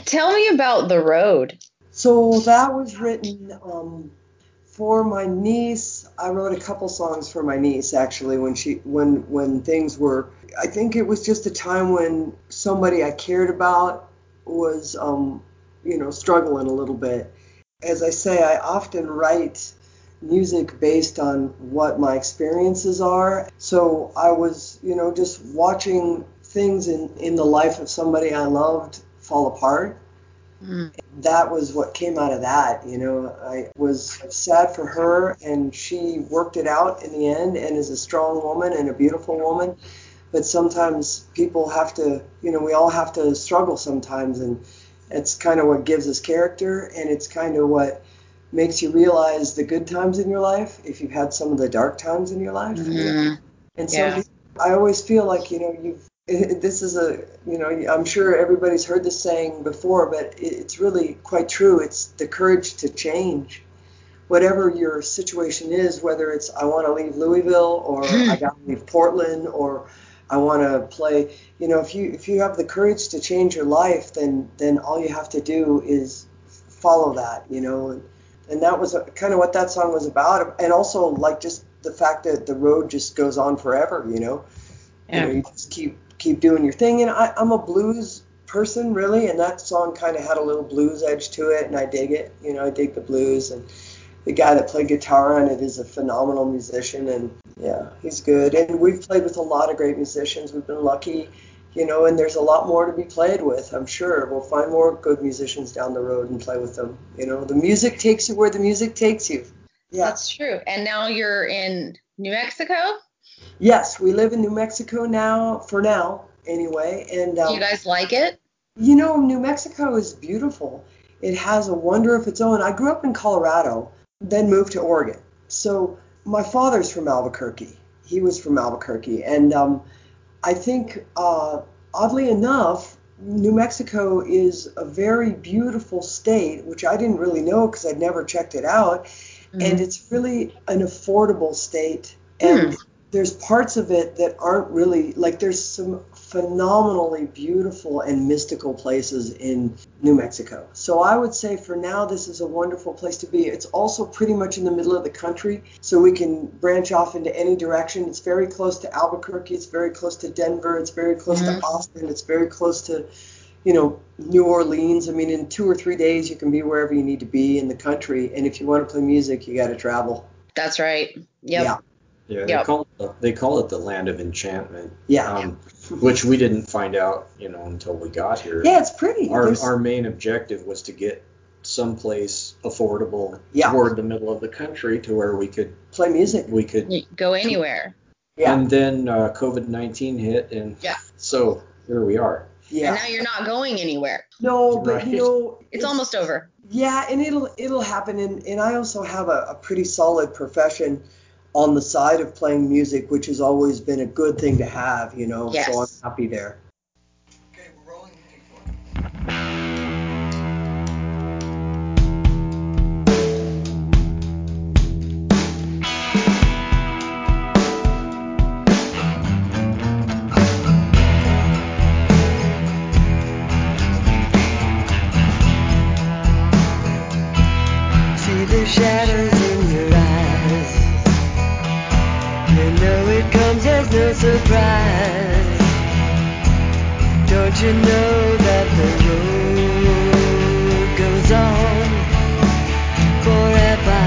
Tell me about The Road. So that was written for my niece. I wrote a couple songs for my niece, actually, when things were. I think it was just a time when somebody I cared about was, struggling a little bit. As I say, I often write music based on what my experiences are. So I was, just watching things in the life of somebody I loved fall apart. Mm. That was what came out of that. I was sad for her, and she worked it out in the end, and is a strong woman and a beautiful woman. But sometimes people have to, we all have to struggle sometimes, and it's kind of what gives us character, and it's kind of what makes you realize the good times in your life if you've had some of the dark times in your life. Mm-hmm. And so I always feel like, this is I'm sure everybody's heard this saying before, but it's really quite true. It's the courage to change. Whatever your situation is, whether it's I want to leave Louisville or I got to leave Portland or I want to play, if you have the courage to change your life, then all you have to do is follow that, And that was kind of what that song was about. And also, like, just the fact that the road just goes on forever, you just keep doing your thing. And I'm a blues person, really, and that song kind of had a little blues edge to it, and I dig it. I dig the blues, and the guy that played guitar on it is a phenomenal musician, and he's good. And we've played with a lot of great musicians. We've been lucky, and there's a lot more to be played with, I'm sure. We'll find more good musicians down the road and play with them. The music takes you where the music takes you. Yeah. That's true. And now you're in New Mexico? Yes, we live in New Mexico now, for now, anyway. And do you guys like it? New Mexico is beautiful. It has a wonder of its own. I grew up in Colorado, then moved to Oregon. So my father's from Albuquerque. He was from Albuquerque. And I think, oddly enough, New Mexico is a very beautiful state, which I didn't really know because I'd never checked it out. Mm-hmm. And it's really an affordable state. And there's parts of it that aren't really, like, there's some phenomenally beautiful and mystical places in New Mexico. So I would say for now, this is a wonderful place to be. It's also pretty much in the middle of the country, so we can branch off into any direction. It's very close to Albuquerque. It's very close to Denver. It's very close to Austin. It's very close to, you know, New Orleans. I mean, in 2 or 3 days, you can be wherever you need to be in the country. And if you want to play music, you got to travel. That's right. Yep. Yeah. Yeah, they call it the land of enchantment. Yeah, which we didn't find out, you know, until we got here. Yeah, it's pretty. Our main objective was to get someplace affordable toward the middle of the country to where we could play music. We could go anywhere. Yeah. And then COVID-19 hit, and so here we are. Yeah. And now you're not going anywhere. No, but you know, it's almost over. Yeah, and it'll happen. And I also have a pretty solid profession on the side of playing music, which has always been a good thing to have, you know, so I'm happy there. Okay, we're rolling. See the shadows in your eyes. You know it comes as no surprise. Don't you know that the road goes on forever?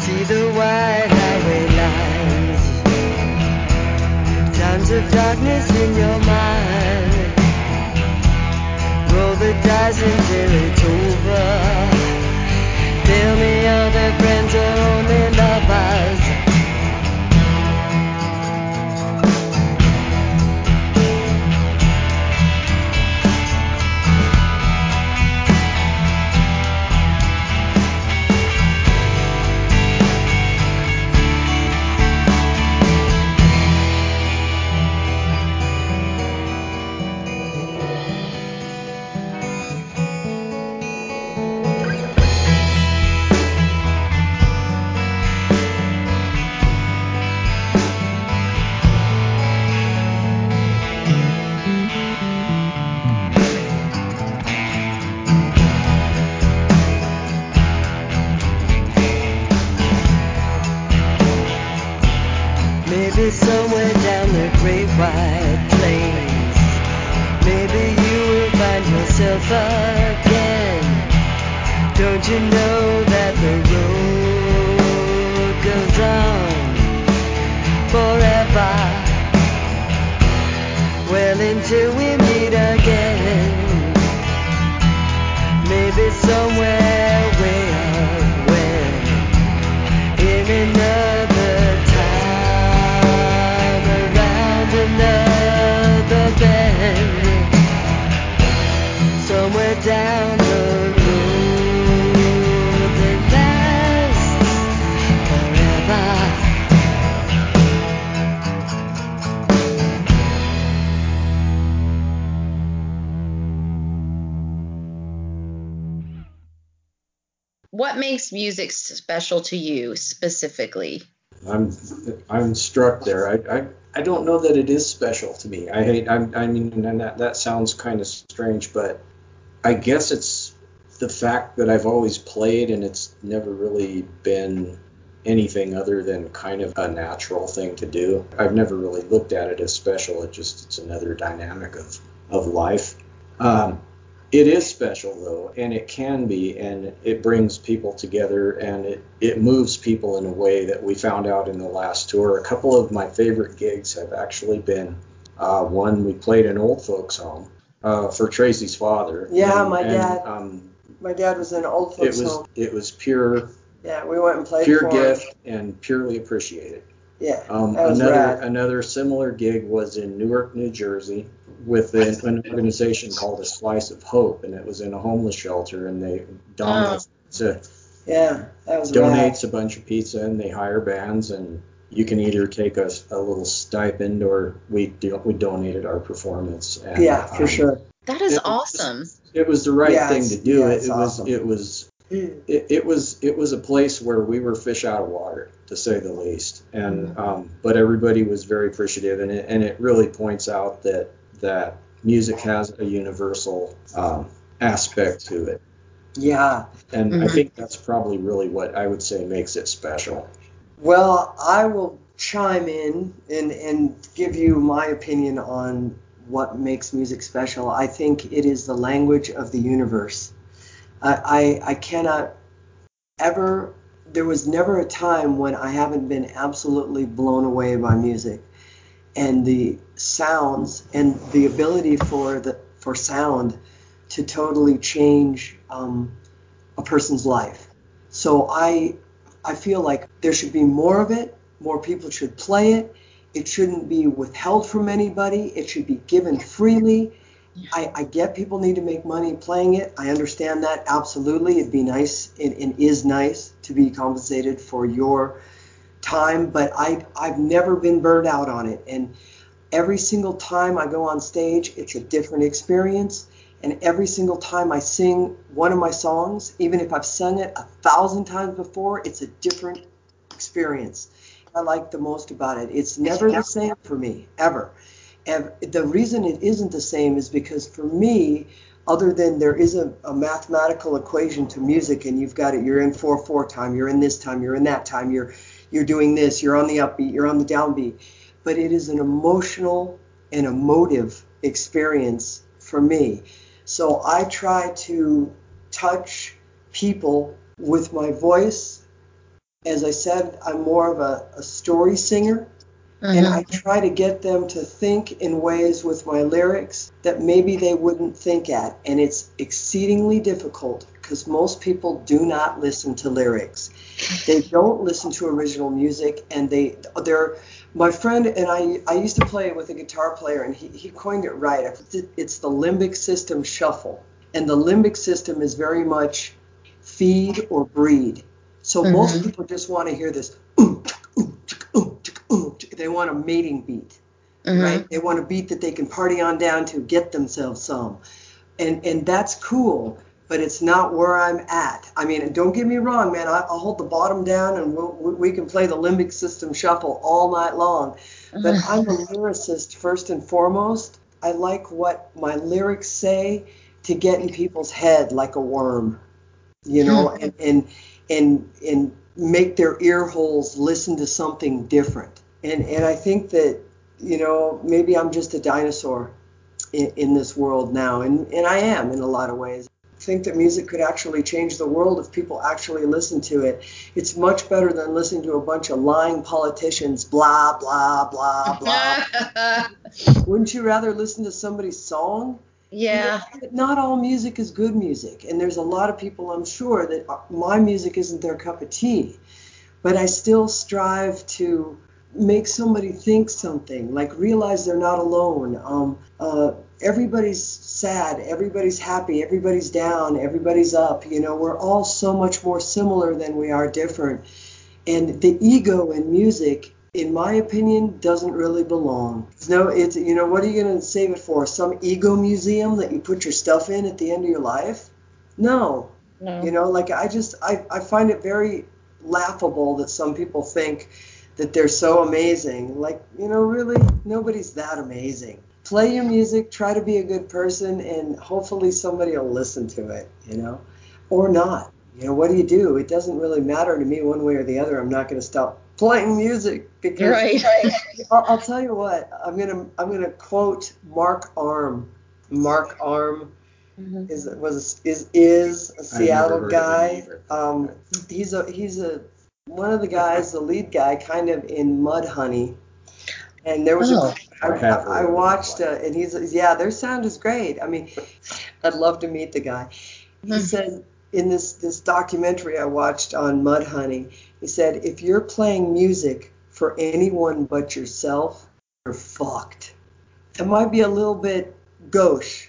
See the wide highway lines, times of darkness in your mind. Roll the dice until it's over. Tell me other friends are only lovers. What makes music special to you specifically? I'm struck there. I don't know that it is special to me. I mean that sounds kind of strange, but I guess it's the fact that I've always played and it's never really been anything other than kind of a natural thing to do. I've never really looked at it as special. It's another dynamic of life. It is special, though, and it can be, and it brings people together, and it moves people in a way that we found out in the last tour. A couple of my favorite gigs have actually been one we played an old folks home for Tracy's father. Yeah, my dad. My dad was in an old folks home. It was pure. Yeah, we went and played pure gift and purely appreciated. Yeah, that was rad. Another similar gig was in Newark, New Jersey, with an organization called A Slice of Hope, and it was in a homeless shelter, and they donates a bunch of pizza, and they hire bands, and you can either take a little stipend or we donated our performance. And, for sure. That is awesome. It was the right thing to do. It was a place where we were fish out of water, to say the least. And but everybody was very appreciative, and it really points out that music has a universal aspect to it. Yeah. And I think that's probably really what I would say makes it special. Well, I will chime in and give you my opinion on what makes music special. I think it is the language of the universe. I cannot ever, there was never a time when I haven't been absolutely blown away by music and the sounds and the ability for sound to totally change a person's life. So I feel like there should be more of it. More people should play it. It shouldn't be withheld from anybody. It should be given freely. I get people need to make money playing it. I understand that absolutely. It'd be nice. It is nice to be compensated for your time, but I've never been burned out on it. And every single time I go on stage, it's a different experience. And every single time I sing one of my songs, even if I've sung it 1,000 times before, it's a different experience. I like the most about it. It's never the same for me, ever. And the reason it isn't the same is because for me, other than there is a mathematical equation to music, and you've got it, you're in 4/4 time, you're in this time, you're in that time, you're doing this, you're on the upbeat, you're on the downbeat. But it is an emotional and emotive experience for me. So I try to touch people with my voice. As I said, I'm more of a story singer, and I try to get them to think in ways with my lyrics that maybe they wouldn't think at. And it's exceedingly difficult because most people do not listen to lyrics. They don't listen to original music, and they're my friend, and I used to play with a guitar player, and he coined it right. It's the limbic system shuffle, and the limbic system is very much feed or breed. So most people just want to hear this. They want a mating beat, right? They want a beat that they can party on down to, get themselves some. And that's cool, but it's not where I'm at. I mean, don't get me wrong, man. I'll hold the bottom down, and we can play the limbic system shuffle all night long. But I'm a lyricist first and foremost. I like what my lyrics say to get in people's head like a worm, you know, and make their ear holes listen to something different. And I think that, you know, maybe I'm just a dinosaur in this world now, and I am in a lot of ways. I think that music could actually change the world if people actually listen to it. It's much better than listening to a bunch of lying politicians, blah, blah, blah, blah. Wouldn't you rather listen to somebody's song? Yeah. You know, not all music is good music, and there's a lot of people, I'm sure, that my music isn't their cup of tea, but I still strive to make somebody think something, like realize they're not alone. Everybody's sad, everybody's happy, everybody's down, everybody's up. You know, we're all so much more similar than we are different. And the ego in music, in my opinion, doesn't really belong. No, it's, you know, what are you going to save it for? Some ego museum that you put your stuff in at the end of your life? No. You know, like I find it very laughable that some people think that they're so amazing. Like, you know, really, nobody's that amazing. Play your music, try to be a good person, and hopefully somebody will listen to it, you know, or not. You know, what do you do? It doesn't really matter to me one way or the other. I'm not going to stop playing music because I'll tell you what, I'm gonna quote Mark Arm is a Seattle guy. He's one of the guys, the lead guy, kind of in Mudhoney. And there was I watched and he's their sound is great. I mean, I'd love to meet the guy. He said in this documentary I watched on Mudhoney, he said, if you're playing music for anyone but yourself, you're fucked. It might be a little bit gauche,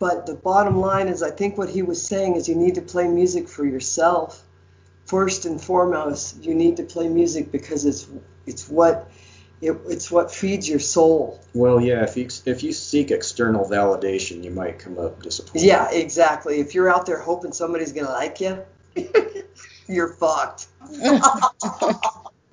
but the bottom line is I think what he was saying is you need to play music for yourself first and foremost, you need to play music because it's what feeds your soul. Well, yeah, if you seek external validation, you might come up disappointed. Yeah, exactly. If you're out there hoping somebody's going to like you, you're fucked.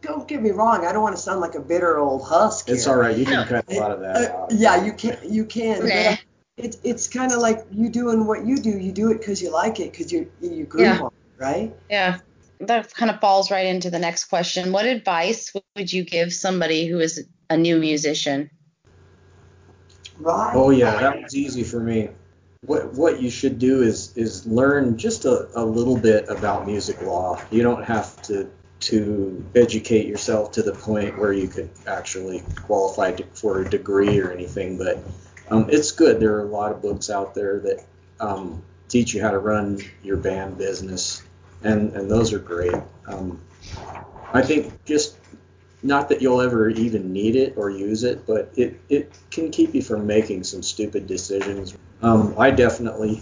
Don't get me wrong. I don't want to sound like a bitter old husk. It's here. All right. You can cut a lot of that out. Yeah, you can. Nah. It's kind of like you doing what you do. You do it because you like it, because you grew on it, right? Yeah. That kind of falls right into the next question. What advice would you give somebody who is a new musician? Right. Oh, yeah. That was easy for me. What you should do is learn just a little bit about music law. You don't have to educate yourself to the point where you could actually qualify for a degree or anything, but it's good. There are a lot of books out there that teach you how to run your band business, and those are great. I think just not that you'll ever even need it or use it, but it can keep you from making some stupid decisions. I definitely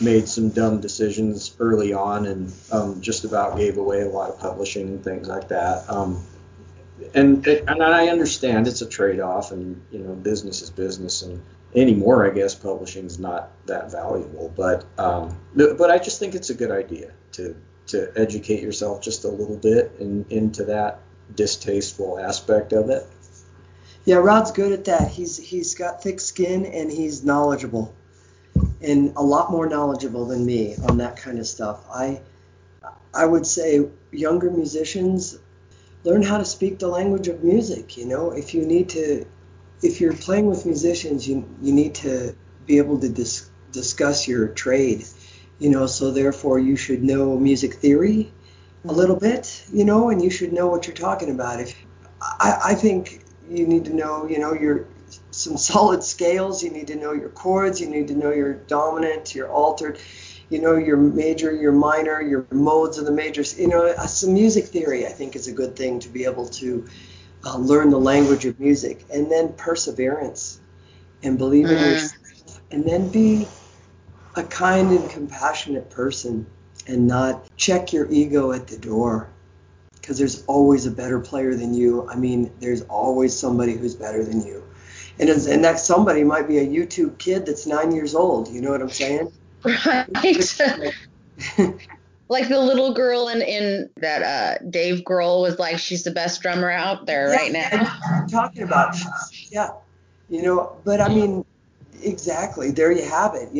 made some dumb decisions early on and just about gave away a lot of publishing and things like that. And I understand it's a trade-off, and business is business, and anymore I guess publishing is not that valuable. But I just think it's a good idea to educate yourself just a little bit into that distasteful aspect of it. Yeah, Rod's good at that. He's got thick skin and he's knowledgeable. And a lot more knowledgeable than me on that kind of stuff. I would say younger musicians, learn how to speak the language of music. If you're playing with musicians, you need to be able to discuss your trade. So therefore you should know music theory a little bit. And you should know what you're talking about. I think you need to know. Some solid scales. You need to know your chords. You need to know your dominant, your altered, your major, your minor, your modes of the majors. Some music theory, I think, is a good thing to be able to learn the language of music. And then perseverance and believe in yourself. And then be a kind and compassionate person and not check your ego at the door. Because there's always a better player than you. There's always somebody who's better than you. And that somebody might be a YouTube kid that's 9 years old. You know what I'm saying? Right. Like the little girl in that Dave Grohl was like, she's the best drummer out there right now. That's what I'm talking about. Yeah. Exactly. There you have it.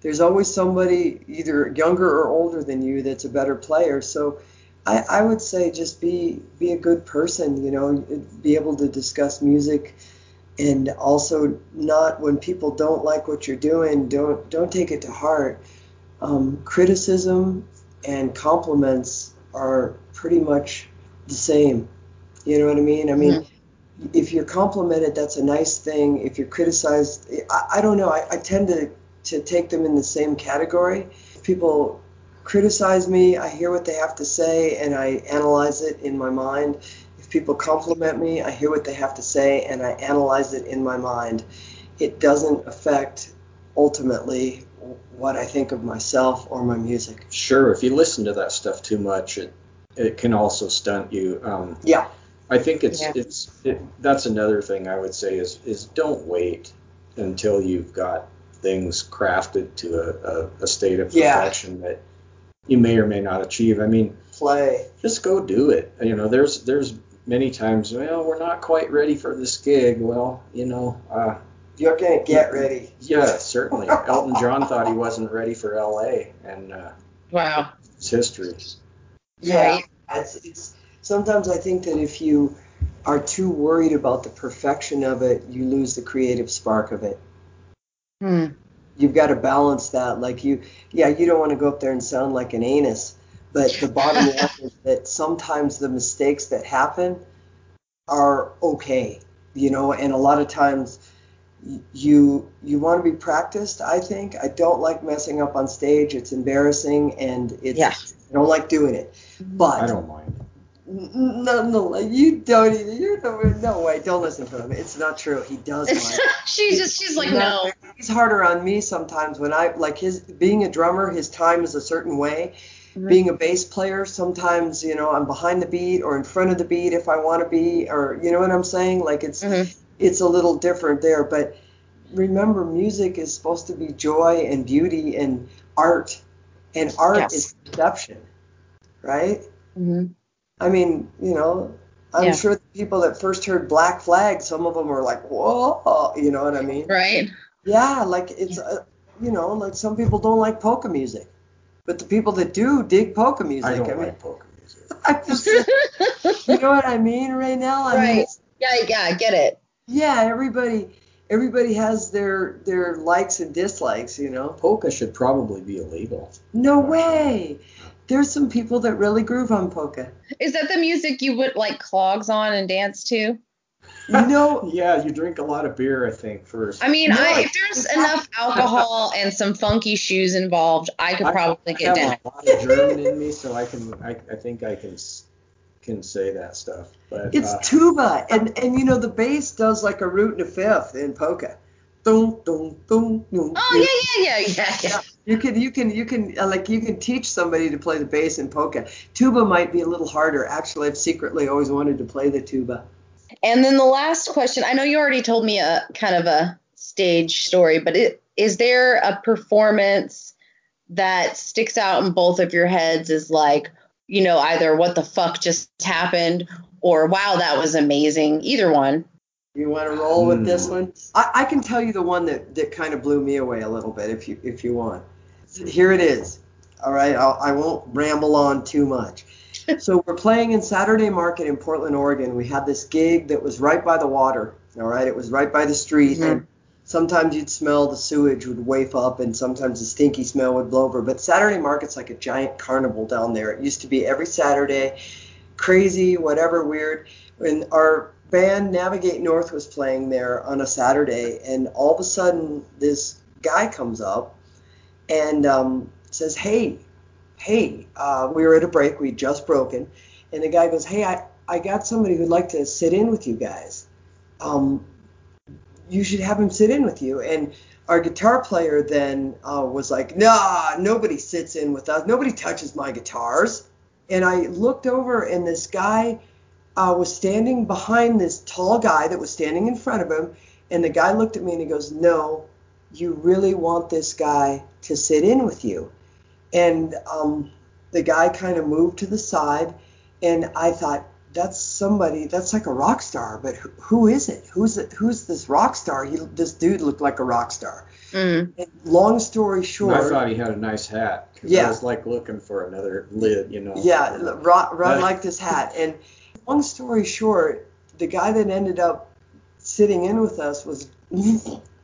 There's always somebody either younger or older than you that's a better player. So I would say just be a good person, be able to discuss music. And also, not when people don't like what you're doing, don't take it to heart. Criticism and compliments are pretty much the same. You know what I mean? If you're complimented, that's a nice thing. If you're criticized, I don't know. I tend to take them in the same category. If people criticize me, I hear what they have to say, and I analyze it in my mind. People compliment me, I hear what they have to say, and I analyze it in my mind. It doesn't affect, ultimately, what I think of myself or my music. Sure, if you listen to that stuff too much, it can also stunt you. Yeah. I think that's another thing I would say is don't wait until you've got things crafted to a state of perfection that you may or may not achieve. Play. Just go do it. There's many times, we're not quite ready for this gig. Well, you're going to get ready. Yeah, certainly. Elton John thought he wasn't ready for L.A. and wow, it's history. Yeah. It's sometimes I think that if you are too worried about the perfection of it, you lose the creative spark of it. You've got to balance that. Like you don't want to go up there and sound like an anus. But the bottom line is that sometimes the mistakes that happen are okay, and a lot of times you want to be practiced, I think. I don't like messing up on stage. It's embarrassing, and I don't like doing it. But I don't mind. No, you don't either. No way. Don't listen to him. It's not true. He does mind. She's like, no. He's harder on me sometimes when I, like his being a drummer, his time is a certain way. being a bass player, sometimes, you know, I'm behind the beat or in front of the beat if I want to be, or you know what I'm saying? Like it's a little different there. But remember, music is supposed to be joy and beauty and art is perception, right? Mm-hmm. I mean, you know, I'm sure the people that first heard Black Flag, some of them were like, whoa, you know what I mean? Right. Yeah, like it's, you know, like some people don't like polka music, but the people that do dig polka music. I mean, polka music. I'm just, you know what I mean right now? I mean, yeah, I get it. Yeah, everybody has their likes and dislikes, you know. Polka should probably be illegal. No way. There's some people that really groove on polka. Is that the music you put like clogs on and dance to? You know, yeah, you drink a lot of beer, I think, first. I mean, if there's enough alcohol and some funky shoes involved, I could probably get down. I have a lot of German in me, so I think I can say that stuff. But it's tuba, and you know the bass does like a root and a fifth in polka. Dum, dum, dum, dum. Oh yeah. You can teach somebody to play the bass in polka. Tuba might be a little harder. Actually, I've secretly always wanted to play the tuba. And then the last question, I know you already told me a kind of a stage story, but is there a performance that sticks out in both of your heads as like, you know, either what the fuck just happened or wow, that was amazing, either one? You want to roll with this one? I can tell you the one that kind of blew me away a little bit if you want. Here it is. All right. I won't ramble on too much. So we're playing in Saturday Market in Portland, Oregon. We had this gig that was right by the water, all right? It was right by the street. Mm-hmm. And sometimes you'd smell the sewage would waft up, and sometimes the stinky smell would blow over. But Saturday Market's like a giant carnival down there. It used to be every Saturday, crazy, whatever, weird. And our band Navigate North was playing there on a Saturday, and all of a sudden this guy comes up and says, hey, we were at a break, we'd just broken, and the guy goes, hey, I got somebody who'd like to sit in with you guys. You should have him sit in with you. And our guitar player then was like, nah, nobody sits in with us. Nobody touches my guitars. And I looked over, and this guy was standing behind this tall guy that was standing in front of him, and the guy looked at me and he goes, no, you really want this guy to sit in with you? And the guy kind of moved to the side, and I thought, that's somebody, that's like a rock star, but who is it? Who's this rock star? This dude looked like a rock star. Mm-hmm. And long story short. And I thought he had a nice hat. Yeah. I was like looking for another lid, you know. Yeah, Rod liked this hat. And long story short, the guy that ended up sitting in with us was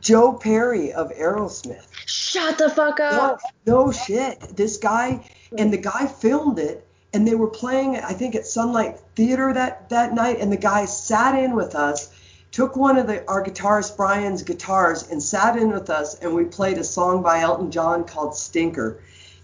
Joe Perry of Aerosmith. Shut the fuck up. No shit. This guy, and the guy filmed it, and they were playing, I think, at Sunlight Theater that night, and the guy sat in with us, took one of our guitarist Brian's guitars and sat in with us, and we played a song by Elton John called Stinker,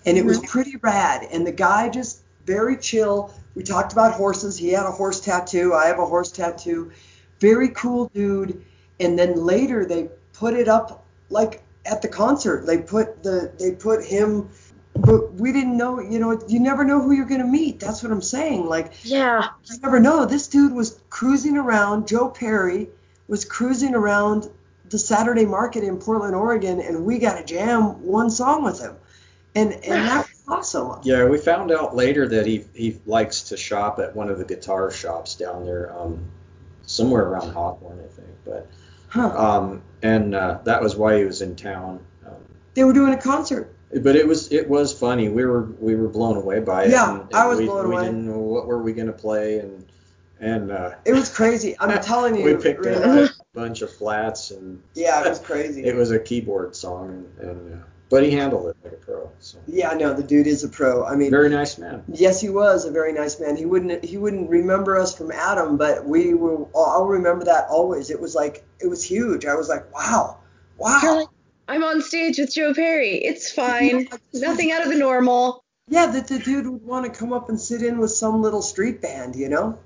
and it was pretty rad, and the guy just very chill. We talked about horses. He had a horse tattoo. I have a horse tattoo. Very cool dude. And then later they put it up like at the concert. They put him, but we didn't know, you know, you never know who you're going to meet. That's what I'm saying. Like, yeah, you never know. This dude was cruising around. Joe Perry was cruising around the Saturday Market in Portland, Oregon, and we got to jam one song with him. And that was awesome. Yeah, we found out later that he likes to shop at one of the guitar shops down there, somewhere around Hawthorne, I think, but. Huh. And that was why he was in town. They were doing a concert. But it was funny. We were blown away by it. Yeah, and I was blown away. We didn't know what were we gonna play, and it was crazy. I'm telling you, we picked up a bunch of flats, and yeah, it was crazy. It was a keyboard song, and but he handled it like a pro. So. Yeah, no, the dude is a pro. I mean, very nice man. Yes, he was a very nice man. He wouldn't remember us from Adam, but we were. I'll remember that always. It was like, it was huge. I was like, wow. You're like, I'm on stage with Joe Perry. It's fine. Nothing out of the normal. Yeah, that the dude would want to come up and sit in with some little street band, you know.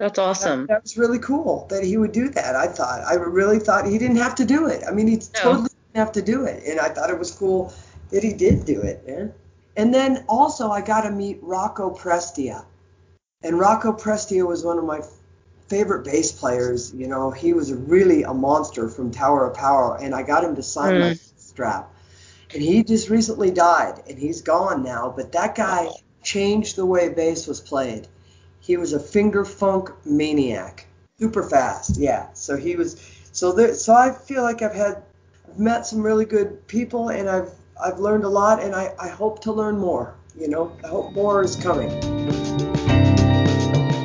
That's awesome. That was really cool that he would do that. I really thought he didn't have to do it. I mean, he totally have to do it, and I thought it was cool that he did do it, man. And then also I got to meet Rocco Prestia. And Rocco Prestia was one of my favorite bass players. You know, he was really a monster from Tower of Power. And I got him to sign my strap. And he just recently died. And he's gone now. But that guy changed the way bass was played. He was a finger funk maniac. Super fast. Yeah. So he was. So I feel like I've met some really good people, and I've learned a lot, and I hope to learn more. You know, I hope more is coming.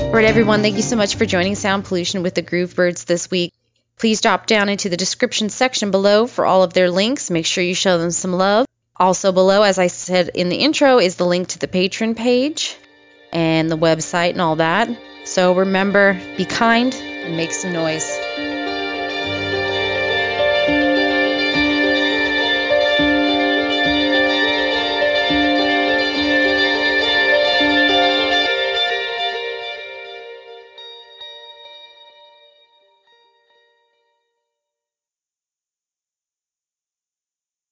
All right, everyone, thank you so much for joining Sound Pollution with the Groove Birds this week. Please drop down into the description section below for all of their links. Make sure you show them some love. Also below, as I said in the intro, is the link to the Patreon page and the website and all that. So remember, be kind and make some noise.